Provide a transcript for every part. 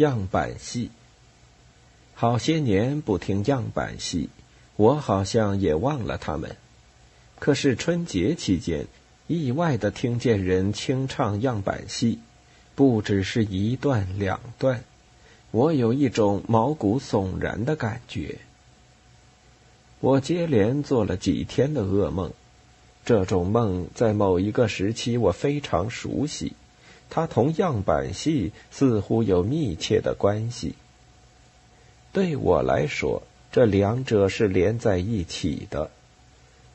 样板戏。好些年不听样板戏，我好像也忘了他们。可是春节期间，意外地听见人清唱样板戏，不只是一段两段，我有一种毛骨悚然的感觉。我接连做了几天的噩梦，这种梦在某一个时期我非常熟悉，它同样板戏似乎有密切的关系。对我来说，这两者是连在一起的。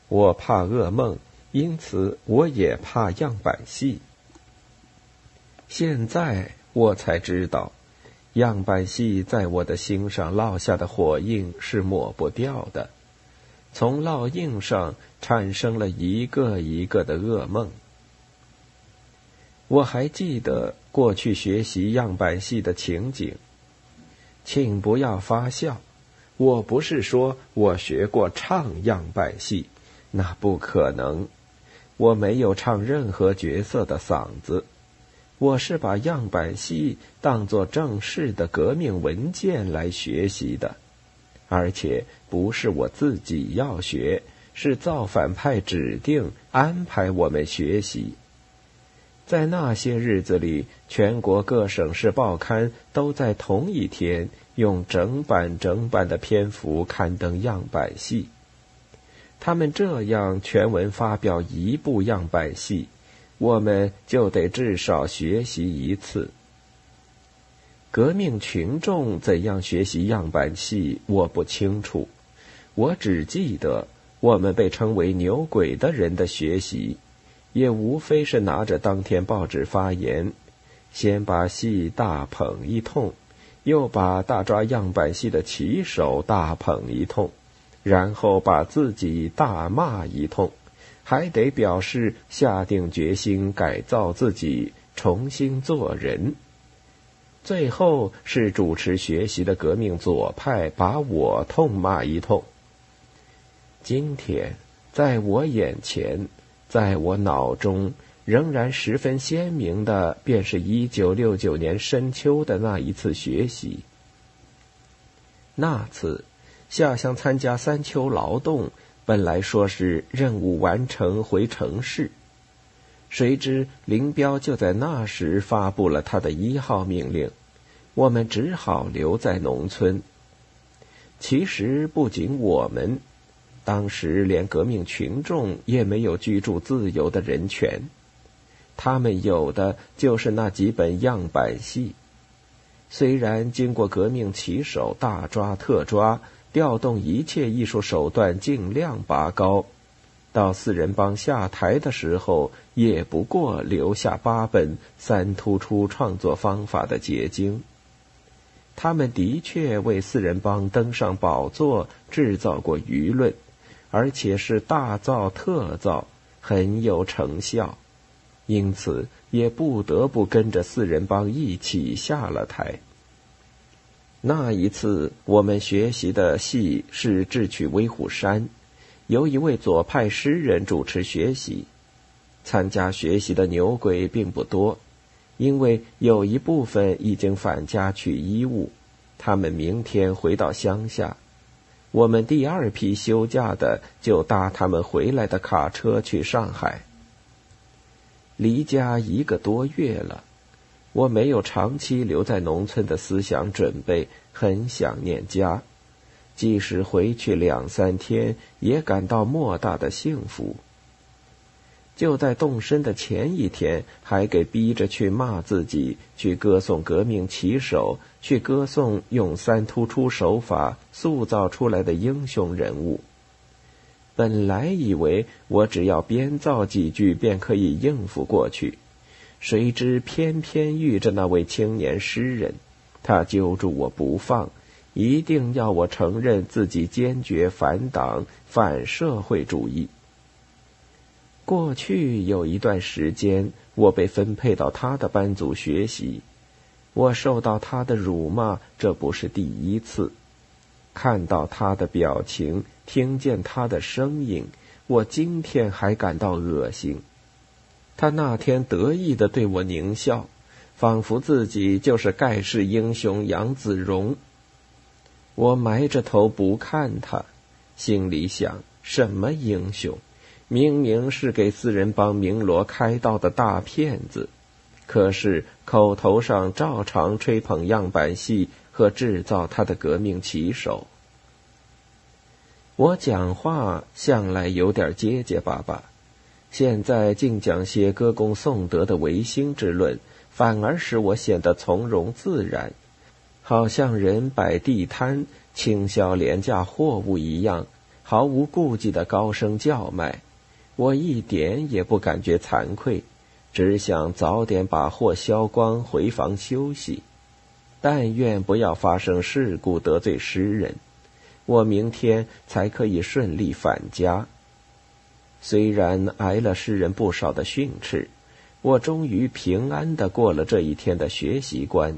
我怕噩梦，因此我也怕样板戏。现在我才知道，样板戏在我的心上烙下的火印是抹不掉的，从烙印上产生了一个一个的噩梦。我还记得过去学习样板戏的情景。请不要发笑，我不是说我学过唱样板戏，那不可能，我没有唱任何角色的嗓子，我是把样板戏当作正式的革命文件来学习的，而且不是我自己要学，是造反派指定安排我们学习。在那些日子里，全国各省市报刊都在同一天用整版的篇幅刊登样板戏。他们这样全文发表一部样板戏，我们就得至少学习一次。革命群众怎样学习样板戏，我不清楚，我只记得我们被称为牛鬼的人的学习，也无非是拿着当天报纸发言，先把戏大捧一通，又把大抓样板戏的旗手大捧一通，然后把自己大骂一通，还得表示下定决心改造自己，重新做人。最后是主持学习的革命左派把我痛骂一通。今天在我眼前，在我脑中仍然十分鲜明的，便是1969年深秋的那一次学习。那次下乡参加三秋劳动，本来说是任务完成回城市，谁知林彪就在那时发布了他的1号命令，我们只好留在农村。其实不仅我们，当时连革命群众也没有居住自由的人权，他们有的就是那几本样板戏。虽然经过革命旗手大抓特抓，调动一切艺术手段尽量拔高，到四人帮下台的时候，也不过留下8本三突出创作方法的结晶。他们的确为四人帮登上宝座制造过舆论，而且是大造特造，很有成效，因此也不得不跟着四人帮一起下了台。那一次我们学习的戏是智取威虎山，由一位左派诗人主持学习。参加学习的牛鬼并不多，因为有一部分已经返家取衣物，他们明天回到乡下，我们第2批休假的就搭他们回来的卡车去上海。离家1个多月了，我没有长期留在农村的思想准备，很想念家，即使回去2、3天也感到莫大的幸福。就在动身的前一天，还给逼着去骂自己，去歌颂革命旗手，去歌颂用3突出手法塑造出来的英雄人物。本来以为我只要编造几句便可以应付过去，谁知偏偏遇着那位青年诗人，他揪住我不放，一定要我承认自己坚决反党反社会主义。过去有一段时间，我被分配到他的班组学习，我受到他的辱骂，这不是第一次。看到他的表情，听见他的声音，我今天还感到恶心。他那天得意地对我狞笑，仿佛自己就是盖世英雄杨子荣。我埋着头不看他，心里想，什么英雄？明明是给四人帮鸣锣开道的大骗子，可是口头上照常吹捧样板戏和制造他的革命旗手。我讲话向来有点结结巴巴，现在竟讲些歌功颂德的唯心之论，反而使我显得从容自然，好像人摆地摊倾销廉价货物一样，毫无顾忌的高声叫卖。我一点也不感觉惭愧，只想早点把货销光回房休息，但愿不要发生事故得罪诗人，我明天才可以顺利返家。虽然挨了诗人不少的训斥，我终于平安地过了这一天的学习关。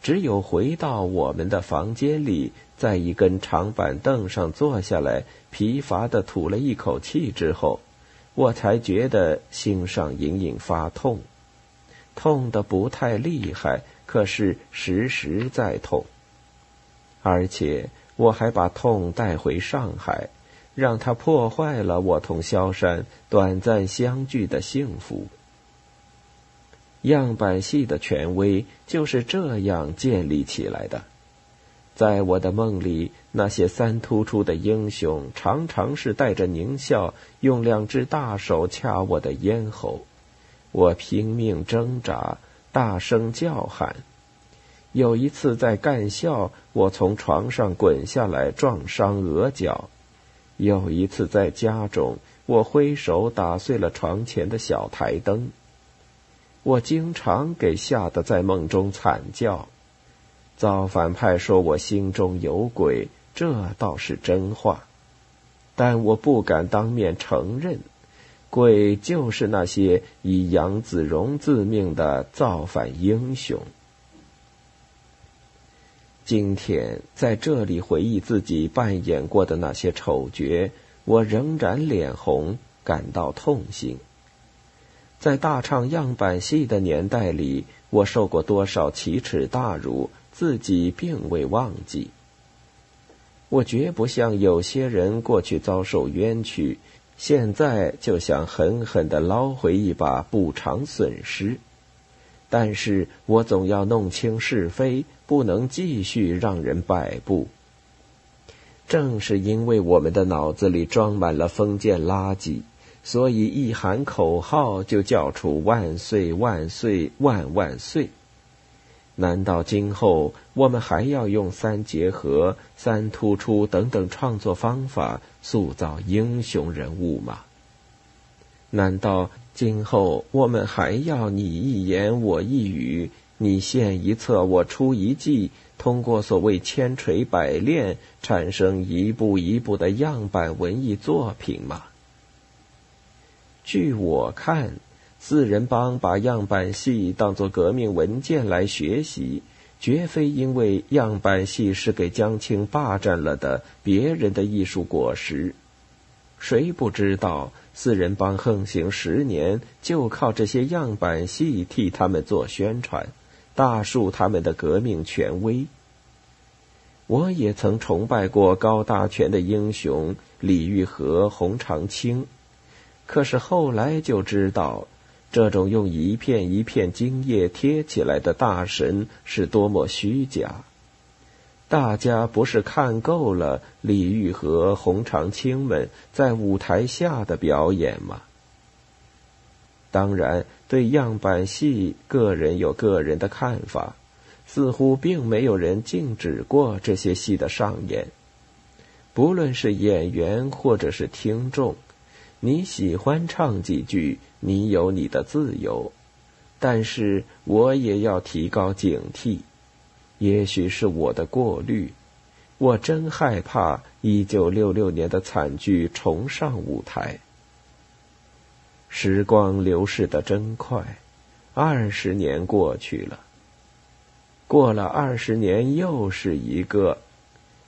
只有回到我们的房间里，在一根长板凳上坐下来，疲乏地吐了一口气之后，我才觉得心上隐隐发痛，痛得不太厉害，可是时时在痛。而且我还把痛带回上海，让它破坏了我同萧山短暂相聚的幸福。样板戏的权威就是这样建立起来的。在我的梦里，那些三突出的英雄常常是带着狞笑，用两只大手掐我的咽喉，我拼命挣扎，大声叫喊。有一次在干校，我从床上滚下来，撞伤额角；有一次在家中，我挥手打碎了床前的小台灯。我经常给吓得在梦中惨叫。造反派说我心中有鬼，这倒是真话，但我不敢当面承认。鬼就是那些以杨子荣自命的造反英雄。今天在这里回忆自己扮演过的那些丑角，我仍然脸红，感到痛心。在大唱样板戏的年代里，我受过多少奇耻大辱，自己并未忘记。我绝不像有些人过去遭受冤屈，现在就想狠狠地捞回一把补偿损失。但是我总要弄清是非，不能继续让人摆布。正是因为我们的脑子里装满了封建垃圾，所以一喊口号就叫出万岁万岁万万岁。难道今后我们还要用三结合、三突出等等创作方法塑造英雄人物吗？难道今后我们还要你一言我一语，你献一策我出一计，通过所谓千锤百炼产生一步一步的样板文艺作品吗？据我看，四人帮把样板戏当作革命文件来学习，绝非因为样板戏是给江青霸占了的别人的艺术果实。谁不知道四人帮横行10年，就靠这些样板戏替他们做宣传，大树他们的革命权威。我也曾崇拜过高大全的英雄李玉和、洪长青，可是后来就知道，这种用一片一片精液贴起来的大神是多么虚假。大家不是看够了李玉和、洪长青们在舞台下的表演吗？当然，对样板戏，个人有个人的看法，似乎并没有人禁止过这些戏的上演。不论是演员或者是听众，你喜欢唱几句，你有你的自由，但是我也要提高警惕。也许是我的过滤，我真害怕1966年的惨剧重上舞台。时光流逝得真快，20年过去了，过了20年又是一个。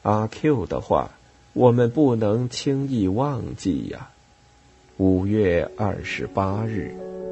阿 Q 的话，我们不能轻易忘记呀。5月28日。